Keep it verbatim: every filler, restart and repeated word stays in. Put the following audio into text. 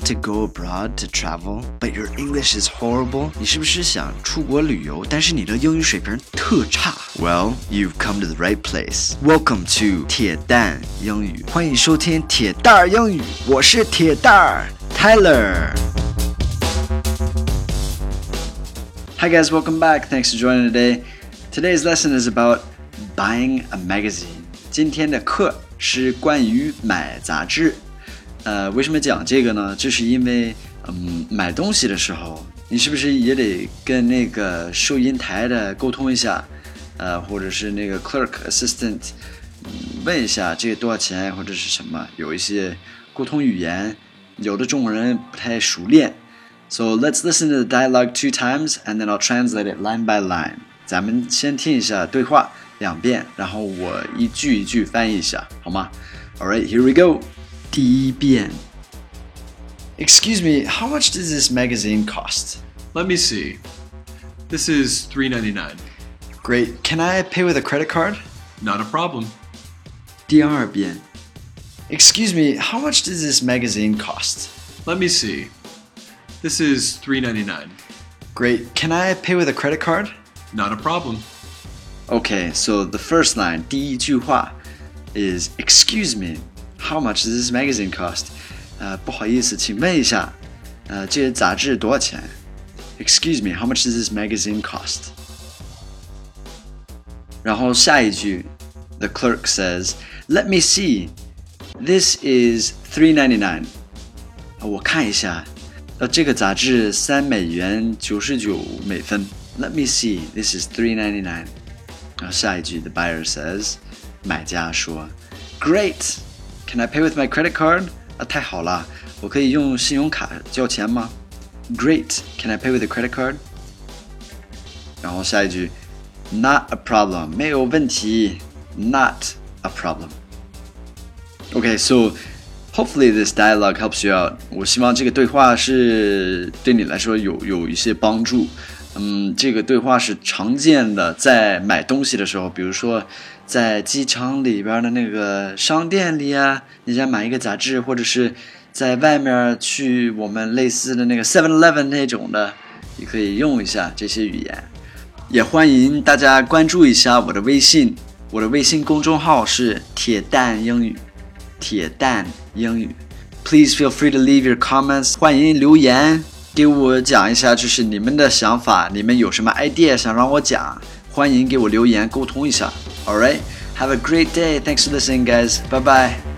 about to go abroad to travel, but your English is horrible? 你是不是想出国旅游，但是你的英语水平特差？ Well, you've come to the right place. Welcome to 铁蛋英语，欢迎收听铁蛋英语，我是铁蛋 Tyler.Hi guys, welcome back. Thanks for joining today. Today's lesson is about buying a magazine. 今天的课是关于买杂志。呃，为什么讲这个呢？就是因为，嗯，买东西的时候，你是不是也得跟那个收银台的沟通一下，呃，或者是那个 clerk assistant，嗯，问一下这个多少钱或者是什么？有一些沟通语言，有的中国人不太熟练。So let's listen to the dialogue two times, and then I'll translate it line by line. 咱们先听一下对话两遍，然后我一句一句翻译一下，好吗 ？All right, here we go. 第一遍。Excuse me, how much does this magazine cost? Let me see. This is three ninety-nine. Great. Can I pay with a credit card? Not a problem. 第二遍。Excuse me, how much does this magazine cost? Let me see.This is three ninety-nine. Great. Can I pay with a credit card? Not a problem. Okay, so the first line, 第一句话 is, Excuse me, how much does this magazine cost? 呃，不好意思，请问一下，呃，这些杂志多少钱 ？Excuse me, how much does this magazine cost? 然后下一句 ，the clerk says, Let me see. This is three ninety-nine. 我看一下。这个杂志三美元九十九美分。Let me see, this is three ninety-nine. 然后下一句 the buyer says, 买家说 Great, can I pay with my credit card? 啊，太好了，我可以用信用卡交钱吗 ？Great, can I pay with a credit card? 然后下一句 Not a problem, 没有问题。Not a problem. Okay, so.Hopefully this dialogue helps you out. 我希望这个对话是对你来说有有一些帮助。嗯，这个对话是常见的，在买东西的时候，比如说在机场里边的那个商店里啊，你想买一个杂志，或者是在外面去我们类似的那个 seven eleven 那种的，你可以用一下这些语言。也欢迎大家关注一下我的微信，我的微信公众号是铁蛋英语。铁蛋英语 Please feel free to leave your comments. 欢迎留言给我讲一下，就是你们的想法，你们有什么 idea 想让我讲，欢迎给我留言沟通一下。All right, have a great day. Thanks for listening, guys. Bye bye.